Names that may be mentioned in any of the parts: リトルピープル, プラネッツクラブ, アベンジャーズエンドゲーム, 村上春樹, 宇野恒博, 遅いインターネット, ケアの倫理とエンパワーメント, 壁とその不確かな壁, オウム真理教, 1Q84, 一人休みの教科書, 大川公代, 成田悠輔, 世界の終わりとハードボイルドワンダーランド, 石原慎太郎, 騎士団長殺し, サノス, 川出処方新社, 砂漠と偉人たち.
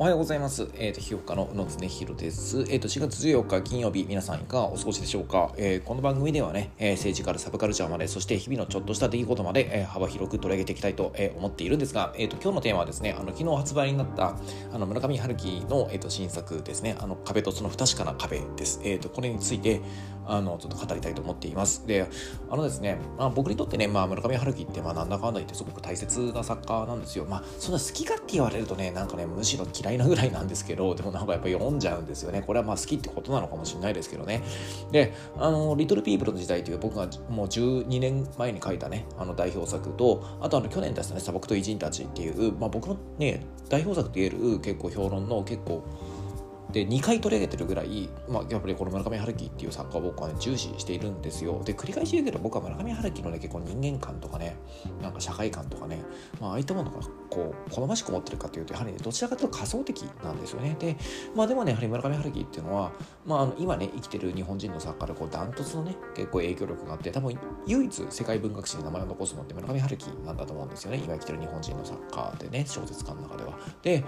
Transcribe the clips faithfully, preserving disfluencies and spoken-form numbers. おはようございます。えっと、批評家の宇野恒博です。えっと、しがつじゅうよっか金曜日、皆さんいかがお過ごしでしょうか。えー、この番組ではね、えー、政治からサブカルチャーまで、そして日々のちょっとした出来事まで、えー、幅広く取り上げていきたいと思っているんですが、えっと、今日のテーマはですね、あの、昨日発売になった、あの、村上春樹の、えっと、新作ですね、あの、壁とその不確かな壁です。えっと、これについて、あの、ちょっと語りたいと思っています。で、あのですね、まあ、僕にとってね、まあ、村上春樹って、まあ、なんだかんだ言ってすごく大切な作家なんですよ。まあ、そんな好きかって言われるとね、なんかね、むしろ嫌いなぐらいなんですけど、でもなんかやっぱ読んじゃうんですよね。これはまあ好きってことなのかもしれないですけどね。で、あのリトルピープルの時代という僕がもうじゅうにねんまえに書いたね、あの代表作と、あとあの去年出したね、砂漠と偉人たちっていう、まあ僕のね、代表作と言える結構評論の結構、でにかい取り上げてるぐらい、まあ、やっぱりこの村上春樹っていう作家を僕はね重視しているんですよ。で繰り返し言うけど僕は村上春樹のね結構人間観とかね、なんか社会観とかね、まあああいったものがこう好ましく思ってるかというと、やはりねどちらかというと仮想的なんですよね。でまあでもねやはり村上春樹っていうのは、まあ、あの今ね生きてる日本人の作家でこうダントツのね結構影響力があって、多分唯一世界文学史に名前を残すのって村上春樹なんだと思うんですよね。今生きてる日本人の作家でね、小説家の中では。で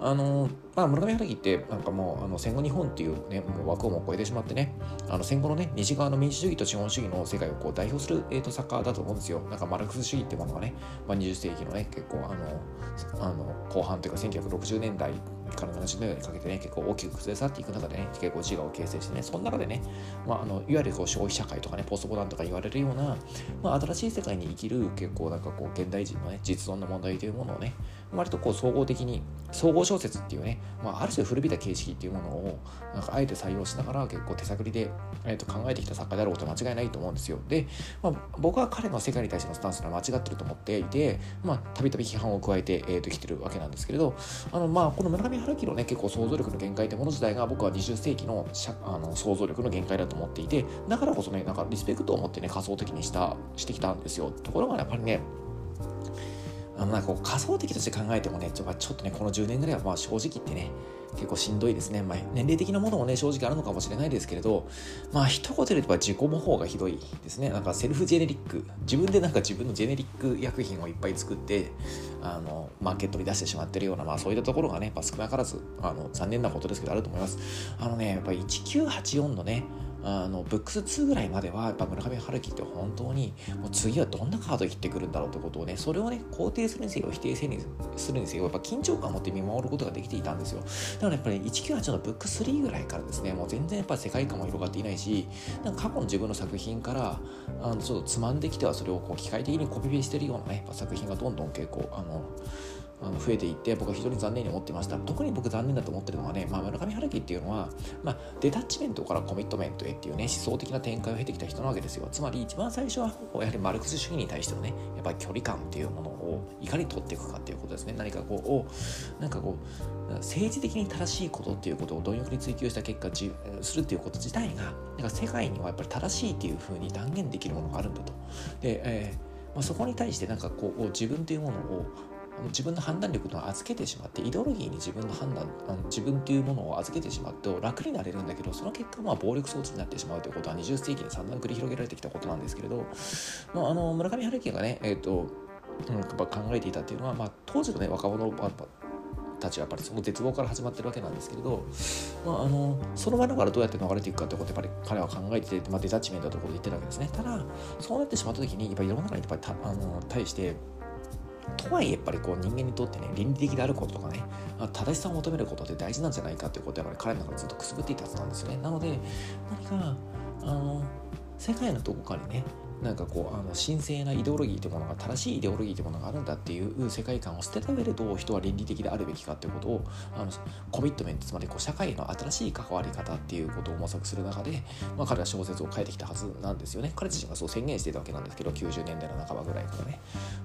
あのまあ村上春樹ってなんかもうあの戦後日本っていう、ね、もう枠をも超えてしまってね、あの戦後のね西側の民主主義と資本主義の世界をこう代表する、えー、と作家だと思うんですよ。なんかマルクス主義ってものがね、まあ、にじゅっせいきのね結構あのあの後半というかせんきゅうひゃくろくじゅうねんだいからななじゅうねんだいにかけてね結構大きく崩れ去っていく中でね結構自我を形成してね、その中でね、まあ、あのいわゆるこう消費社会とかねポストモダンとか言われるような、まあ、新しい世界に生きる結構なんかこう現代人のね実存の問題というものをね割とこう総合的に総合小説っていうね、まあ、ある種古びた形式っていうものをなんかあえて採用しながら結構手探りで、えー、と考えてきた作家であることは間違いないと思うんですよ。で、まあ、僕は彼の世界に対してのスタンスは間違ってると思っていて、まあたびたび批判を加えて、えー、ときてるわけなんですけれど、あのまあこの村上春樹のね結構想像力の限界ってもの自体が僕はにじゅっせいきの、あの想像力の限界だと思っていて、だからこそねなんかリスペクトを持ってね仮想的にしたしてきたんですよ。ところが、ね、やっぱりねあのなんかこう仮想的として考えてもねちょっとねこのじゅうねんぐらいはまあ正直言ってね結構しんどいですね。まあ、年齢的なものもね正直あるのかもしれないですけれど、まあ一言で言えば自己模倣がひどいですね。なんかセルフジェネリック、自分でなんか自分のジェネリック薬品をいっぱい作ってあのマーケットに出してしまってるような、まあそういったところがね、まあ、少なからずあの残念なことですけどあると思います。あのねやっぱりせんきゅうひゃくはちじゅうよんのねあのブックスツーぐらいまではやっぱ村上春樹って本当にもう次はどんなカードを切ってくるんだろうってことをね、それをね肯定するにせよ否定するにせよやっぱ緊張感を持って見守ることができていたんですよ。だからやっぱりせんきゅうひゃくはちじゅうのブックスリーぐらいからですね、もう全然やっぱり世界観も広がっていないし、なんか過去の自分の作品からあのちょっとつまんできてはそれをこう機械的にコピペしてるようなねやっぱ作品がどんどん結構あの増えていって、僕は非常に残念に思っていました。特に僕残念だと思ってるのはね、まあ、村上春樹っていうのは、まあ、デタッチメントからコミットメントへっていうね思想的な展開を経てきた人なわけですよ。つまり一番最初はやはりマルクス主義に対してのねやっぱり距離感っていうものをいかに取っていくかっていうことですね。何かこうなんかこう政治的に正しいことっていうことを貪欲に追求した結果じするっていうこと自体がなんか世界にはやっぱり正しいっていう風に断言できるものがあるんだと。で、えーまあ、そこに対してなんかこう自分というものを自分の判断力を預けてしまって、イデオロギーに自分の判断あの自分というものを預けてしまって楽になれるんだけど、その結果まあ暴力装置になってしまうということはにじゅっせいきに散々繰り広げられてきたことなんですけれど、まあ、あの村上春樹がね、えーとうん、やっぱ考えていたっていうのは、まあ、当時の、ね、若者たちはやっぱりその絶望から始まってるわけなんですけれど、まあ、あのその場からどうやって流れていくかってことをやっぱり彼は考えていて、まあ、デタッチメントということを言ってるわけですね。ただそうなってしまった時にやっぱり世の中にやっぱりあの対してとはいえやっぱりこう人間にとってね倫理的であることとかね正しさを求めることって大事なんじゃないかということはやっぱり彼の中でずっとくすぶっていたはずなんですよね。なので何かあの世界のどこかにねなんかこうあの神聖なイデオロギーというものが正しいイデオロギーというものがあるんだっていう世界観を捨てた上でどう人は倫理的であるべきかということをあのコミットメントつまりこう社会の新しい関わり方っていうことを模索する中で、まあ、彼は小説を書いてきたはずなんですよね。彼自身がそう宣言していたわけなんですけどきゅうじゅうねんだいの半ばぐらいからね、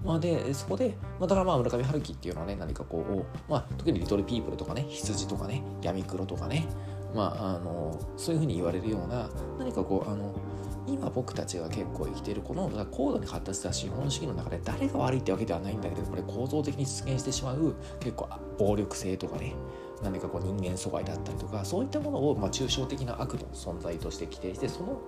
まあ、でそこで、まあ、だからまあ村上春樹っていうのはね何かこう、まあ、特にリトルピープルとかね羊とかね闇黒とかね、まあ、あのそういうふうに言われるような何かこうあの今僕たちが結構生きているこの高度に発達した資本主義の中で誰が悪いってわけではないんだけど、これ構造的に出現してしまう結構暴力性とかね何かこう人間疎外だったりとか、そういったものをまあ抽象的な悪の存在として規定して、その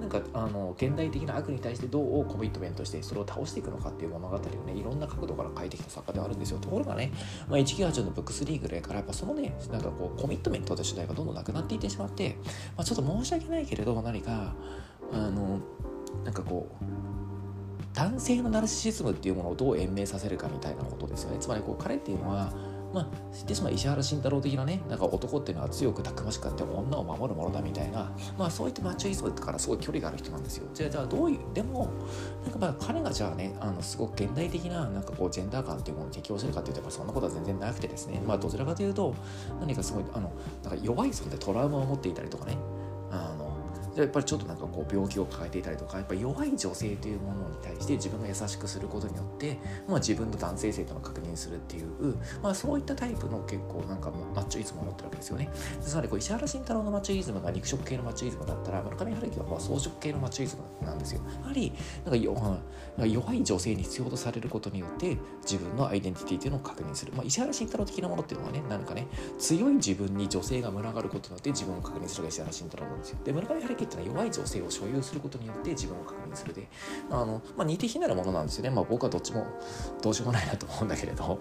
なんかあの現代的な悪に対してどうコミットメントしてそれを倒していくのかっていう物語をね、いろんな角度から書いてきた作家ではあるんですよ。ところがね、まあ、いちきゅうはちよんのブックスリーぐらいからやっぱそのね、なんかこうコミットメントと主題がどんどんなくなっていってしまって、まあ、ちょっと申し訳ないけれど何かあのなんかこう男性のナルシシズムっていうものをどう延命させるかみたいなことですよね。つまりこう彼っていうのは、まあ、言ってしまう石原慎太郎的なね、なんか男っていうのは強くたくましくあって女を守るものだみたいな、まあ、そういったマッチョイズムからすごい距離がある人なんですよ。じゃあ、じゃあどういうでもなんかまあ彼がじゃあね、あのすごく現代的ななんかこうジェンダー感っていうものを適応するかっていうと、そんなことは全然なくてですね、まあ、どちらかというと何かすごいあのなんか弱い存在トラウマを持っていたりとかね、あのやっぱりちょっとなんかこう病気を抱えていたりとか、やっぱり弱い女性というものに対して自分が優しくすることによって、まあ、自分の男性性との確認するっていう、まあ、そういったタイプの結構なんかマッチョイズムを持ってるわけですよね。ですのでこう石原慎太郎のマッチョイズムが肉食系のマッチョイズムだったら、村上春樹はまあ草食系のマッチョイズムなんですよ。やはりなんか弱い女性に必要とされることによって自分のアイデンティティというのを確認する、まあ、石原慎太郎的なものっていうのはね、なんかね、強い自分に女性が群がることによって自分を確認するのが石原慎太郎なんですよ。で、村上春樹弱い女性を所有することによって自分を確認するで、あの、まあ、似て非なるものなんですよね。まあ、僕はどっちもどうしようもないなと思うんだけれど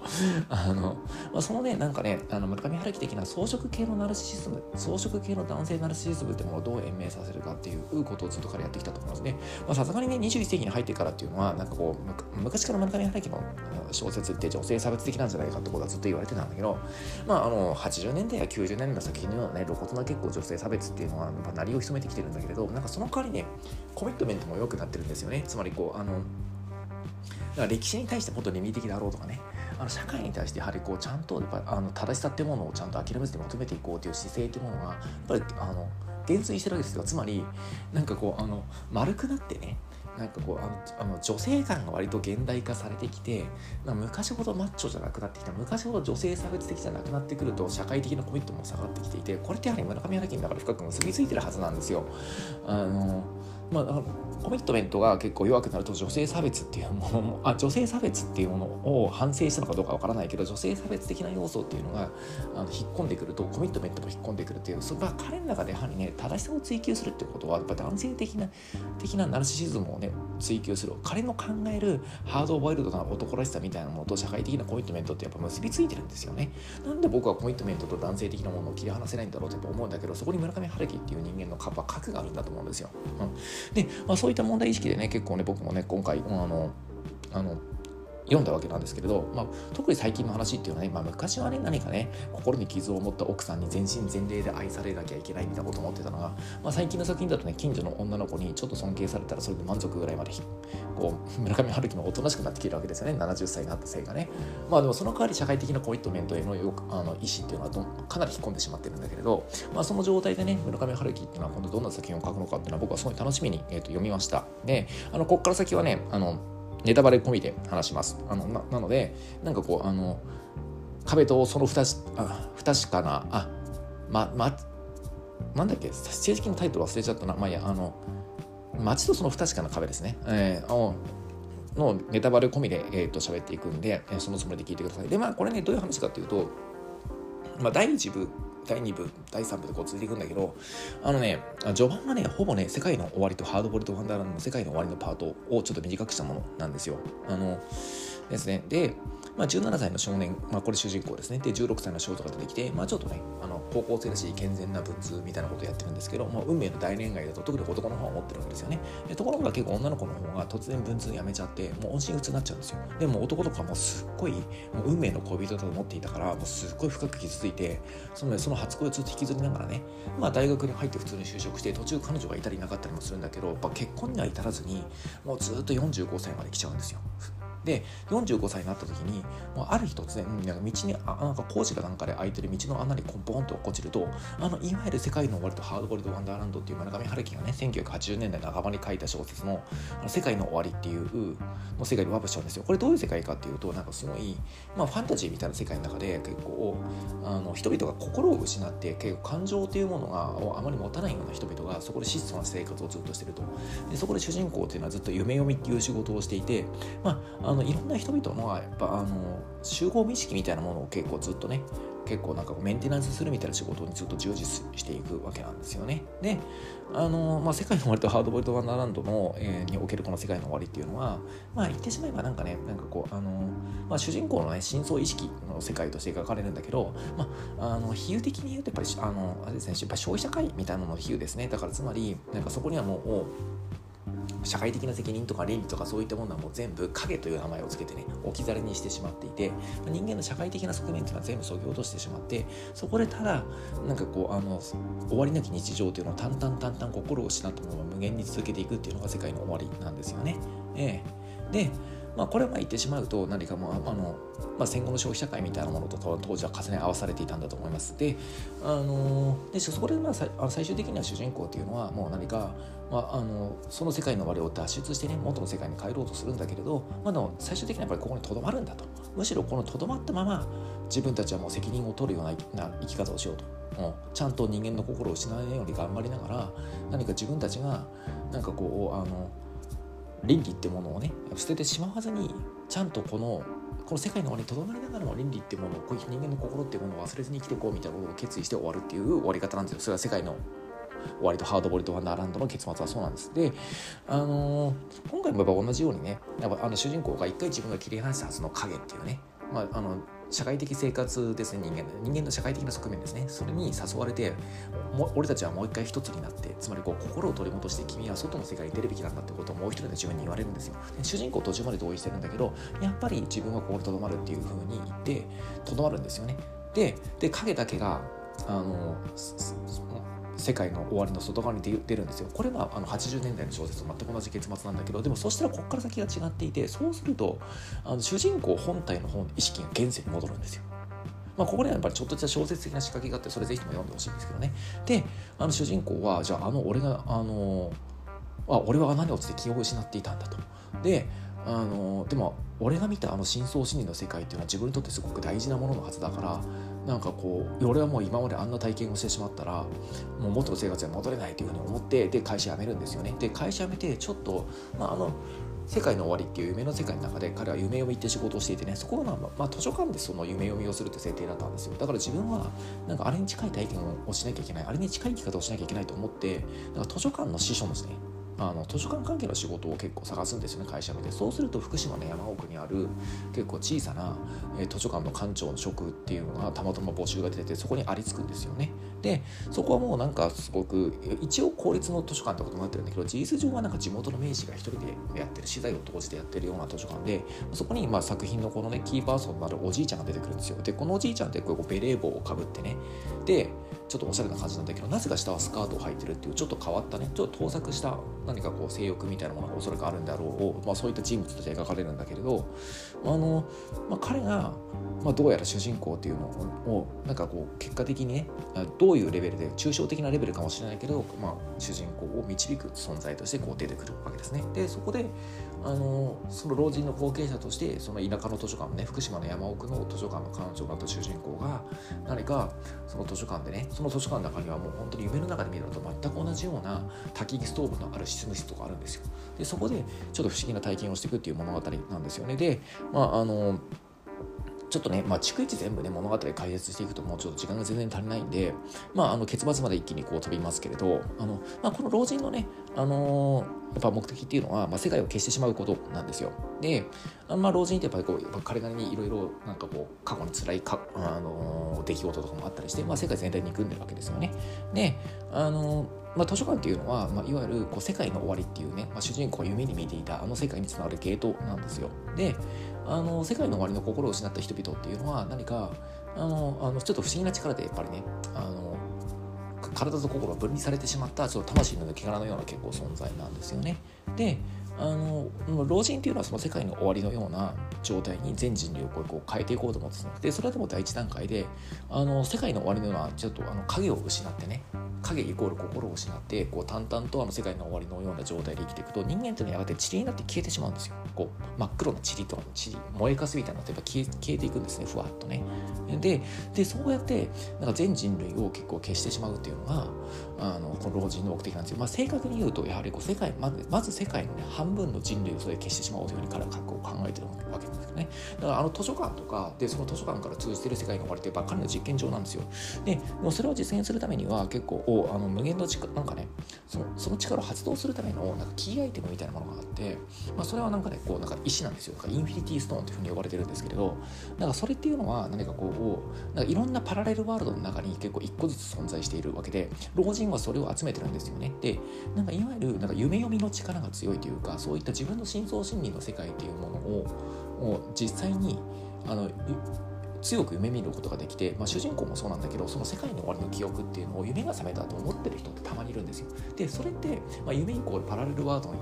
あの、まあ、そのね、なんかね、あの村上春樹的な草食系のナルシシズム、草食系の男性ナルシズムってものをどう延命させるかっていうことをずっとからやってきたと思いますね。さすがにね、にじゅういっ世紀に入ってからっていうのはなんかこう昔から村上春樹の小説って女性差別的なんじゃないかってことはずっと言われてたんだけど、まあ、あのはちじゅうねんだいやきゅうじゅうねんだいの作品のようなね、露骨な結構女性差別っていうのは鳴りを潜めてきてるんだけれど、なんかその代わりね、コミットメントも良くなってるんですよね。つまりこうあの歴史に対してもっと倫理的だろうとかね、あの社会に対してやはりこうちゃんとやっぱあの正しさってものをちゃんと諦めずに求めていこうという姿勢っていうものがやっぱりあの減衰してるわけですよ。つまりなんかこうあの丸くなってね、なんかこうあのあの女性感が割と現代化されてきて、まあ、昔ほどマッチョじゃなくなってきた、昔ほど女性差別的じゃなくなってくると社会的なコミットも下がってきていて、これってやはり村上春樹の中で深く結びついてるはずなんですよ。あのまあ、コミットメントが結構弱くなると女性差別っていうものもあ女性差別っていうものを反省したのかどうかわからないけど、女性差別的な要素っていうのがあの引っ込んでくるとコミットメントも引っ込んでくるっていう、それは彼の中でやはりね、正しさを追求するってことはやっぱ男性的な的なナルシシズムをね追求する、彼の考えるハードボイルドな男らしさみたいなものと社会的なコミットメントってやっぱ結びついてるんですよね。なんで僕はコミットメントと男性的なものを切り離せないんだろうって思うんだけど、そこに村上春樹っていう人間のカッパ核があるんだと思うんですよ。うんでまあ、そういった問題意識でね、結構ね僕もね今回あのあの読んだわけなんですけれど、まあ、特に最近の話っていうのはね、まあ、昔はね何かね心に傷を持った奥さんに全身全霊で愛されなきゃいけないみたいなことを思ってたのが、まあ、最近の作品だとね、近所の女の子にちょっと尊敬されたらそれで満足ぐらいまでこう村上春樹もおとなしくなってきてるわけですよね、ななじゅっさいになったせいかね。まあでもその代わり社会的なコミットメントへのよくあの意思っていうのはどかなり引っ込んでしまってるんだけれど、まあ、その状態でね村上春樹っていうのは今度どんな作品を書くのかっていうのは僕はすごい楽しみに、えー、と読みました。であのこっから先はねあのネタバレ込みで話します。あの な, なのでなんかこうあの壁とその不 確, あ不確かなあままなんだっけ正式なタイトル忘れちゃったな。まあいやあの街とその不確かな壁ですね。えーのネタバレ込みでえっと喋っていくんで、そのつもりで聞いてください。でまあこれねどういう話かというと、まあだいいちぶ。だいにぶだいさんぶでこう続いていくんだけど、あのね序盤はねほぼね世界の終わりとハードボイルドワンダーランドの世界の終わりのパートをちょっと短くしたものなんですよ。あのですねで、まあ、じゅうななさいの少年、まあ、これ主人公ですね。でじゅうろくさいの少女が出てきて、まあ、ちょっとねあの高校生らしい健全な文通みたいなことをやってるんですけど、まあ、運命の大恋愛だと特に男の方は思ってるわけですよね。でところが結構女の子の方が突然文通やめちゃってもう音信不通になっちゃうんですよ。でも男とかもうすっごいもう運命の恋人だと思っていたからもうすっごい深く傷ついて、そのその初恋をずっと引きずりながらね、まあ、大学に入って普通に就職して途中彼女がいたりなかったりもするんだけど、やっぱ結婚には至らずにもうずっとよんじゅうごさいまで来ちゃうんですよ。でよんじゅうごさいになった時にもうある日突然なんか道にあなんか工事かなんかで空いてる道の穴にポンと落ちると、あのいわゆる世界の終わりとハードボイルドワンダーランドっていう村上春樹がねせんきゅうひゃくはちじゅうねんだいなかばに書いた小説のあの世界の終わりっていうの世界にワープしちゃうんですよ。これどういう世界かっていうと、なんかすごい、まあ、ファンタジーみたいな世界の中で結構あの人々が心を失って結構感情というものがあまり持たないような人々がそこで質素な生活をずっとしてると。でそこで主人公っていうのはずっと夢読みっていう仕事をしていて、まああのいろんな人々のやっぱあの集合意識みたいなものを結構ずっとね結構なんかメンテナンスするみたいな仕事にずっと従事していくわけなんですよね。で、あのまあ、世界の終わりとハードボイルドワンダーランドの、えー、におけるこの世界の終わりっていうのは、まあ、言ってしまえばなんかね、なんかこうあの、まあ、主人公のね深層意識の世界として描かれるんだけど、まあ、あの比喩的に言うとやっぱりあのあれですね、やっぱ消費社会みたいなのの比喩ですね。だからつまりなんかそこにはもう社会的な責任とか倫理とかそういったものはもう全部影という名前をつけてね置き去りにしてしまっていて、人間の社会的な側面というのは全部削ぎ落としてしまって、そこでただなんかこうあの終わりなき日常というのを淡々淡々心を失ったものを無限に続けていくっていうのが世界の終わりなんですよね。ええ、でまあ、これはまあ言ってしまうと何かもうあの、まあ、戦後の消費社会みたいなものと当時は重ね合わされていたんだと思います。 で, あのでそこでまあ最終的には主人公というのはもう何か、まあ、あのその世界の終わりを脱出してね元の世界に帰ろうとするんだけれど、まあ、最終的にはやっぱりここにとどまるんだと、むしろこのとどまったまま自分たちはもう責任を取るような生き方をしようと、うん、ちゃんと人間の心を失わないように頑張りながら、何か自分たちがなんかこうあの倫理ってものをね捨ててしまわずに、ちゃんとこのこの世界の終わりにとどまりながらも倫理ってものを、こういう人間の心ってものを忘れずに生きていこうみたいなことを決意して終わるっていう終わり方なんですよ。それは世界の終わりとハードボイルドワンダーランドの結末はそうなんです。で、あのー、今回もやっぱ同じようにね、やっぱあの主人公が一回自分が切り離したはずの影っていうね、まああの社会的生活ですね、人間の人間の社会的な側面ですね、それに誘われても俺たちはもう一回一つになって、つまりこう心を取り戻して君は外の世界に出るべきなんだってことをもう一人の自分に言われるんですよ。で主人公途中まで同意してるんだけど、やっぱり自分はここにとどまるっていう風に言ってとどまるんですよね。 で, で影だけがあの世界の終わりの外側に出るんですよ。これはあのはちじゅうねんだいの小説と全く同じ結末なんだけど、でもそしたらここから先が違っていて、そうするとあの主人公本体の方の意識が現世に戻るんですよ。まあ、ここではやっぱりちょっとした小説的な仕掛けがあって、それぜひとも読んでほしいんですけどね。であの主人公はじゃああの俺があのあ俺は何をつって気を失っていたんだと。であのでも俺が見たあの深層心理の世界っていうのは自分にとってすごく大事なもののはずだから、なんかこう俺はもう今まであんな体験をしてしまったらもう元の生活に戻れないというふうに思って、で会社辞めるんですよね。で会社辞めてちょっと、まあ、あの世界の終わりっていう夢の世界の中で彼は夢読みって仕事をしていてね、そこは、まあまあ、図書館でその夢読みをするって設定だったんですよ。だから自分はなんかあれに近い体験をしなきゃいけない、あれに近い生き方をしなきゃいけないと思って、なんか図書館の司書のですねあの図書館関係の仕事を結構探すんですよね、会社で。そうすると福島の山奥にある結構小さな、えー、図書館の館長の職っていうのがたまたま募集が出てて、そこにありつくんですよね。でそこはもうなんかすごく一応公立の図書館ってことになってるんだけど、事実上はなんか地元の名士が一人でやってる、資材を投じてやってるような図書館で、そこにまあ作品のこのねキーパーソンになるおじいちゃんが出てくるんですよ。でこのおじいちゃんってこうベレー帽をかぶってね、でちょっとおしゃれな感じなんだけど、なぜか下はスカートを履いてるっていうちょっと変わったね、ちょっと盗作した何かこう性欲みたいなものがおそらくあるんだろうを、まあ、そういった人物として描かれるんだけれど、あの、まあ、彼が、まあ、どうやら主人公っていうのをなんかこう結果的にねどういうレベルで抽象的なレベルかもしれないけど、まあ、主人公を導く存在としてこう出てくるわけですね。でそこであのその老人の後継者としてその田舎の図書館ね、福島の山奥の図書館の館長だった主人公が何かその図書館でね、その図書館の中にはもう本当に夢の中で見るのと全く同じような焚き火ストーブのある執務室とかあるんですよ。でそこでちょっと不思議な体験をしていくっていう物語なんですよね。で、まああのちょっとね、まあ、逐一全部ね物語解説していくともうちょっと時間が全然足りないんで、まあ、あの結末まで一気にこう飛びますけれど、あの、まあ、この老人のね、あのー、やっぱ目的っていうのは、まあ、世界を消してしまうことなんですよ。であのまあ老人ってやっぱりこう彼なりにいろいろなんかこう過去に辛いか、あのー、出来事とかもあったりして、まあ、世界全体に組んでるわけですよね。であのーまあ、図書館っていうのは、まあ、いわゆるこう世界の終わりっていうね、まあ、主人公が夢に見ていたあの世界につながるゲートなんですよ。であの世界の終わりの心を失った人々っていうのは何かあのあのちょっと不思議な力でやっぱりねあの体と心が分離されてしまったちょっと魂の抜け殻のような結構存在なんですよね。であの老人っていうのはその世界の終わりのような状態に全人類をこう変えていこうと思ってたので、それはでも第一段階であの世界の終わりのようなちょっとあの影を失ってね、影イコール心を失ってこう淡々とあの世界の終わりのような状態で生きていくと、人間っていうのはやがて塵になって消えてしまうんですよ。こう真っ黒な塵とかの塵燃えかすみたいなのってやっぱ消え、消えていくんですね、ふわっとね。で、でそうやってなんか全人類を結構消してしまうっていうのがあのこの老人の目的なんですよ。まあ、正確に言うとやはりこう世界まずまず世界のね半分の人類をそれで消してしまおうというふうに彼は過去を考えているわけなんですよね。だからあの図書館とかでその図書館から通じている世界が生まれているばっかりの実験場なんですよ。でもそれを実現するためには結構あの無限の力なんかねその、その力を発動するためのなんかキーアイテムみたいなものがあって、まあ、それはなんかねこうなんか石なんですよ。なんかインフィニティストーンというふうに呼ばれてるんですけれど、なんかそれっていうのは何かこうなんかいろんなパラレルワールドの中に結構一個ずつ存在しているわけで、老人はそれを集めてるんですよね。でなんかいわゆるなんか夢読みの力が強いというか、そういった自分の深層心理の世界というものを実際にあの強く夢見ることができて、まあ、主人公もそうなんだけど、その世界の終わりの記憶っていうのを夢が覚めたと思ってる人ってたまにいるんですよ。でそれって、まあ、夢以降パラレルワールドの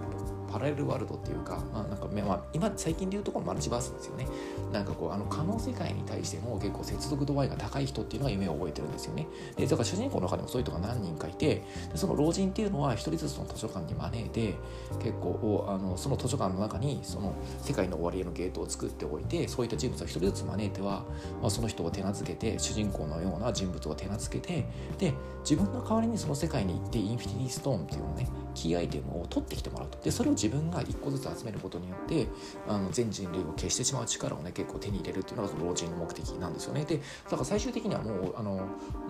パラレルワールドっていうか、まあなんかまあ、今最近でいうところマルチバースですよね。なんかこうあの可能世界に対しても結構接続度合いが高い人っていうのが夢を覚えてるんですよね。でだから主人公の中でもそういう人が何人かいて、その老人っていうのは一人ずつの図書館に招いて結構あのその図書館の中にその世界の終わりへのゲートを作っておいて、そういった人物を一人ずつ招いては、まあ、その人を手なずけて主人公のような人物を手なずけて、で自分の代わりにその世界に行ってインフィニティストーンっていうのねキーアイテムを取ってきてもらうと。でそれを自分が一個ずつ集めることによってあの全人類を消してしまう力をね結構手に入れるっていうのがその老人の目的なんですよね。でだから最終的にはもうあのも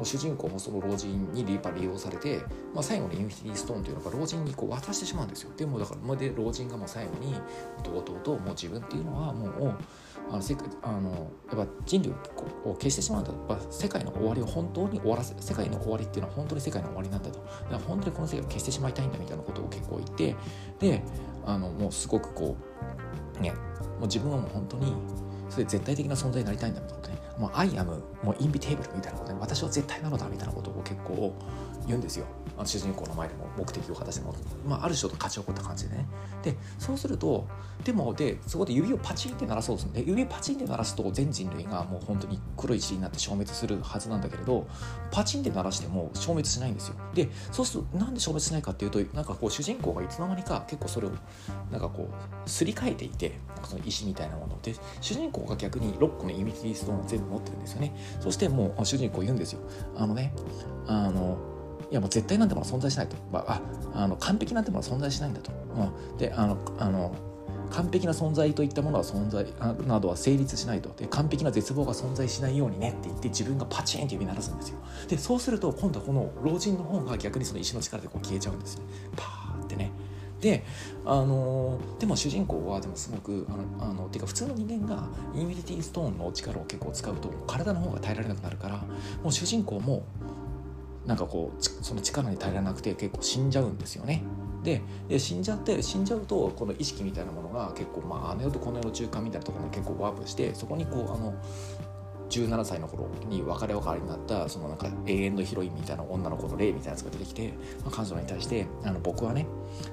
う主人公もその老人にリーパー利用されて、まあ、最後のインフィニティストーンというのが老人にこう渡してしまうんですよ。でもだからで老人がもう最後にとうとうともう自分っていうのはもうあの世界あのやっぱ人類を消してしまうんだ、やっぱ世界の終わりを本当に終わらせ世界の終わりっていうのは本当に世界の終わりなんだと、だから本当にこの世界を消してしまいたいんだみたいなことを結構言って、であのもうすごくこうねもう自分はもう本当にそれ絶対的な存在になりたいんだみたいなことね、もう I am もうインビテーブルみたいなことね、私は絶対なのだみたいなことを結構言うんですよ。あの主人公の前でも目的を果たしても、まあ、ある種と勝ち起こった感じでね。でそうするとでもでそこで指をパチンって鳴らそうですね。指パチンって鳴らすと全人類がもう本当に黒い塵になって消滅するはずなんだけれど、パチンって鳴らしても消滅しないんですよ。でそうするとなんで消滅しないかっていうと、なんかこう主人公がいつの間にか結構それをなんかこうすり替えていて、その石みたいなもので主人公が逆にろっこのインフィニティストーンを全部持ってるんですよね。そしてもう主人公言うんですよ。あのねあのいやもう絶対なんてものは存在しないと、まあ、あの完璧なんてものは存在しないんだと、まあ、であのあの完璧な存在といったものは存在などは成立しないと、で完璧な絶望が存在しないようにねって言って自分がパチンって指鳴らすんですよ。でそうすると今度はこの老人の方が逆にその石の力でこう消えちゃうんですよ、ね、パーってね。で、あのー、でも主人公はでもすごくあのあのてか普通の人間がインフィニティストーンの力を結構使うと体の方が耐えられなくなるから、もう主人公もなんかこうその力に耐えられなくて結構死んじゃうんですよね。で, で死んじゃって死んじゃうとこの意識みたいなものが結構、まあ、あの世とこの世の中間みたいなところに結構ワープして、そこにこうあのじゅうななさいの頃に別れ別れになったそのなんか永遠のヒロインみたいな女の子の霊みたいなやつが出てきて、まあ、彼女に対してあの僕はね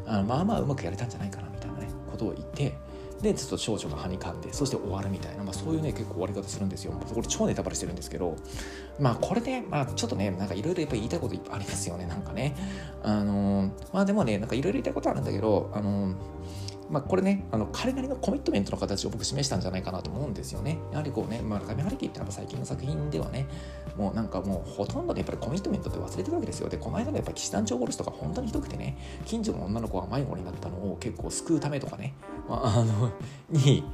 あのまあまあうまくやれたんじゃないかなみたいな、ね、ことを言って、でちょっと少女がはにかんでそして終わるみたいな、まあ、そういうね結構終わり方するんですよ。これ超ネタバレしてるんですけど、まあこれで、まあ、ちょっとねなんかいろいろやっぱり言いたいこといっぱいありますよね。なんかねあのー、まあでもねなんかいろいろ言いたいことあるんだけど、あのーまあ、これねあの彼なりのコミットメントの形を僕示したんじゃないかなと思うんですよね。やはりこうね村上春樹ってやっぱ最近の作品ではねもうなんかもうほとんどでやっぱりコミットメントって忘れてるわけですよ。でこの間のやっぱり騎士団長殺しとか本当にひどくてね、近所の女の子が迷子になったのを結構救うためとかね、まあ、あのに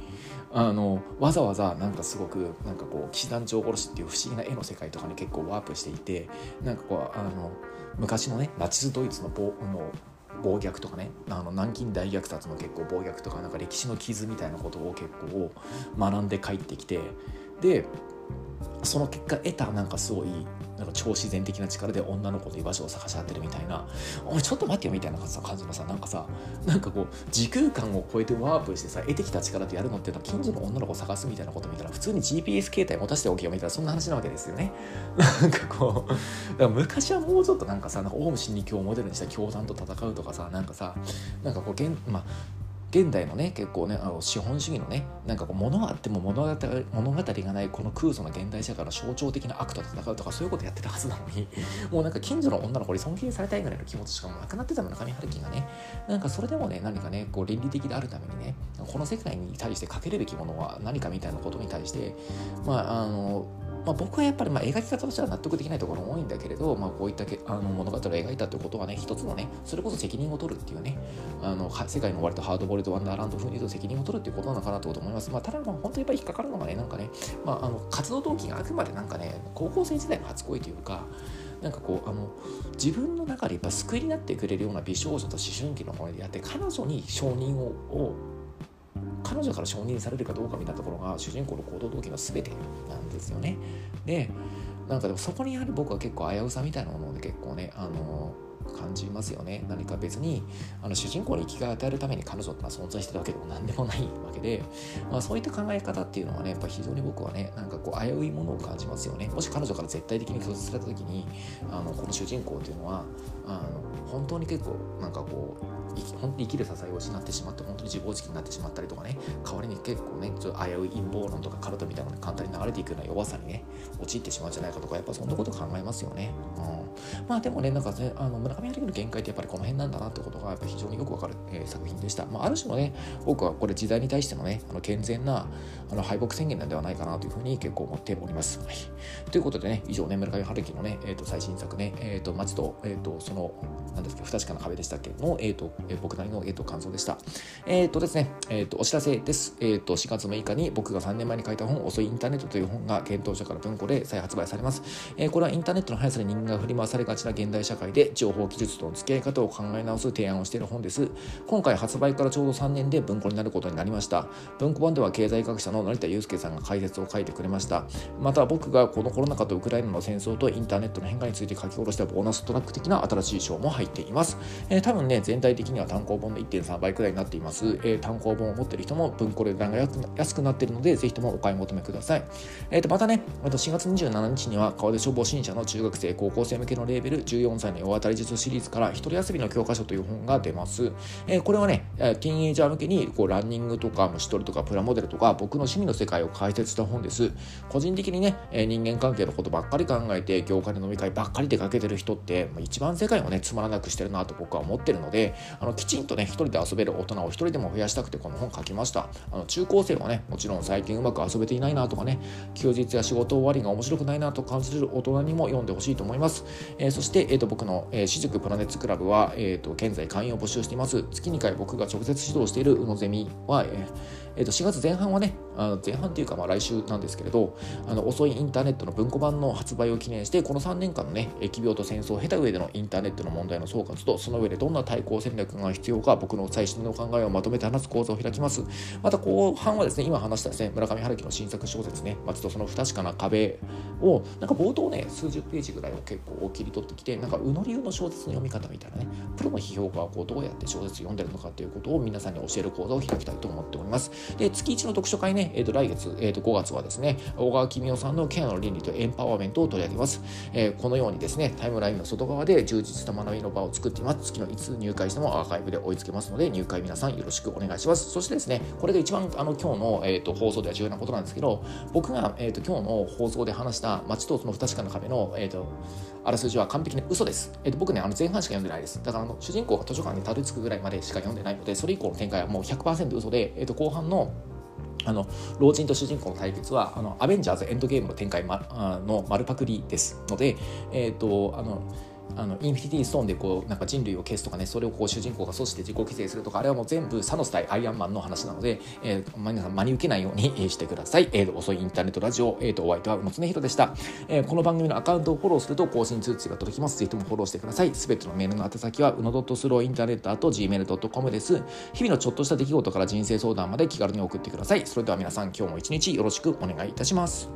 あのわざわざなんかすごくなんかこう騎士団長殺しっていう不思議な絵の世界とかに結構ワープしていて、なんかこうあの昔のねナチスドイツの棒の暴虐とかねあの南京大虐殺の結構暴虐とかなんか歴史の傷みたいなことを結構学んで帰ってきて、でその結果得たなんかすごいなんか超自然的な力で女の子の居場所を探し合ってるみたいな、おいちょっと待ってよみたいな感じのさ、なんかさなんかこう時空間を超えてワープしてさ得てきた力でやるのってのは近所の女の子を探すみたいなこと見たら普通に ジーピーエス 携帯持たせておけよみたいな、そんな話なわけですよね。なんかこうだから昔はもうちょっとなんかさなんかオウム真理教をモデルにした教団と戦うとかさ、なんかさなんかこう現まあ現代のね結構ねあの資本主義のねなんかこう物があっても物語、物語がないこの空想の現代社会の象徴的な悪と戦うとかそういうことやってたはずなのに、もうなんか近所の女の子に尊敬されたいぐらいの気持ちしかもなくなってた村上春樹がね、なんかそれでもね何かねこう倫理的であるためにねこの世界に対してかけるべきものは何かみたいなことに対してまああのまあ、僕はやっぱりまあ描き方としては納得できないところも多いんだけれど、まあ、こういったけあの物語を描いたということはね、一つのね、それこそ責任を取るっていうね、あの世界の割とハードボイルドワンダーランド風に言うと責任を取るっていうことなのかなと思います。まあ、ただまあ本当にやっぱり引っかかるのがね、なんかね、まあ、あの活動動機があくまでなんかね、高校生時代の初恋というか、なんかこうあの自分の中でやっぱ救いになってくれるような美少女と思春期のものであって、彼女に承認をを彼女から承認されるかどうかみたいなところが主人公の行動動機の全てなんですよね。で、なんかでもそこにある僕は結構危うさみたいなもので結構ね、あの感じますよね。何か別にあの主人公に生きがいを与えるために彼女ってのは存在してるわけでも何でもないわけで、まあ、そういった考え方っていうのはね、やっぱ非常に僕はね、なんかこう危ういものを感じますよね。もし彼女から絶対的に拒絶された時に、あのこの主人公っていうのはあの本当に結構なんかこう本当に生きる支えを失ってしまって、本当に自暴自棄になってしまったりとかね、代わりに結構ね、ちょっと危うい陰謀論とかカルトみたいなのが簡単に流れていくような弱さにね、陥ってしまうんじゃないかとか、やっぱそんなこと考えますよね。うん、まあでもね、なんかね、あの村上春樹の限界ってやっぱりこの辺なんだなってことがやっぱ非常によくわかる、えー、作品でした。まあある種のね、僕はこれ時代に対してのね、あの健全なあの敗北宣言なんではないかなというふうに結構思っております。はい、ということでね、以上ね、村上春樹のね、えーと最新作ね、えーと街と、えーとそのなんですか、不確かな壁でしたっけの、えーとえー、僕なりの、えー、と感想でした。えっ、ー、とですね、えっ、ー、とお知らせです。えっ、ー、としがつむいかに僕がさんねんまえに書いた本、遅いインターネットという本が検討者から文庫で再発売されます。えー、これはインターネットの速さで人間が振り回されがちな現代社会で情報技術との付き合い方を考え直す提案をしている本です。今回発売からちょうどさんねんで文庫になることになりました。文庫版では経済学者の成田悠輔さんが解説を書いてくれました。また僕がこのコロナ禍とウクライナの戦争とインターネットの変化について書き下ろしたボーナストラック的な新しい章も入っています。えー、多分ね、全体的には単行本の いってんさんばいくらいになっています。えー、単行本を持っている人も文庫で値段が安くなっているので、ぜひともお買い求めください。えー、とまたね、あとしがつにじゅうしちにちには川出処方新社の中学生高校生向けのレーベルじゅうよんさいの世渡り術シリーズから一人休みの教科書という本が出ます。えー、これはね、ティーンエイジャー向けにこうランニングとか虫取りとかプラモデルとか僕の趣味の世界を解説した本です。個人的にね、人間関係のことばっかり考えて業界の飲み会ばっかり出かけてる人って一番世界をねつまらなくしてるなと僕は思ってるので、あのきちんとね一人で遊べる大人を一人でも増やしたくてこの本書きました。あの中高生はね、もちろん最近うまく遊べていないなとかね、休日や仕事終わりが面白くないなと感じる大人にも読んでほしいと思います。えー、そして、えー、と僕の、えー、私塾プラネッツクラブは、えー、と現在会員を募集しています。月にかい僕が直接指導している宇野ゼミは、えーえー、としがつぜん半はね、あの前半というかまあ来週なんですけれど、あの遅いインターネットの文庫版の発売を記念して、このさんねんかんのね、疫病と戦争を経た上でのインターネットの問題の総括と、その上でどんな対抗戦略が必要か、僕の最新の考えをまとめて話す講座を開きます。また後半はですね、今話したですね、村上春樹の新作小説ね、街とその不確かな壁を、なんか冒頭ね、数十ページぐらいを結構切り取ってきて、なんかうのりうの小説の読み方みたいなね、プロの批評家はこうどうやって小説読んでるのかということを皆さんに教える講座を開きたいと思っております。で、月いちの読書会ね、えー、と来月、えー、とごがつはですね、大川公代さんのケアの倫理とエンパワーメントを取り上げます。えー、このようにですね、タイムラインの外側で充実した学びの場を作っています。月のいつ入会してもアーカイブで追いつけますので、入会皆さんよろしくお願いします。そしてですね、これが一番あの今日の、えー、と放送では重要なことなんですけど、僕が、えー、と今日の放送で話した街とその不確かな壁の、えー、とあらすじは完璧に嘘です。えー、と僕ね、あの前半しか読んでないです。だからあの主人公が図書館にたどり着くぐらいまでしか読んでないので、それ以降の展開はもう ひゃくパーセント 嘘で、えー、と後半のあの老人と主人公の対決はあのアベンジャーズエンドゲームの展開、ま、あの丸パクリですので、えっ、ー、とあのあのインフィニティストーンでこうなんか人類を消すとかね、それをこう主人公が阻止して自己規制するとか、あれはもう全部サノス対アイアンマンの話なので、えー、皆さん真に受けないようにしてください。えー、遅いインターネットラジオ、えー、とお相手は宇野恒弘でした。えー、この番組のアカウントをフォローすると更新通知が届きます。ぜひともフォローしてください。すべてのメールの宛先はうの .slowinternet.ジーメールドットコム です。日々のちょっとした出来事から人生相談まで気軽に送ってください。それでは皆さん、今日も一日よろしくお願いいたします。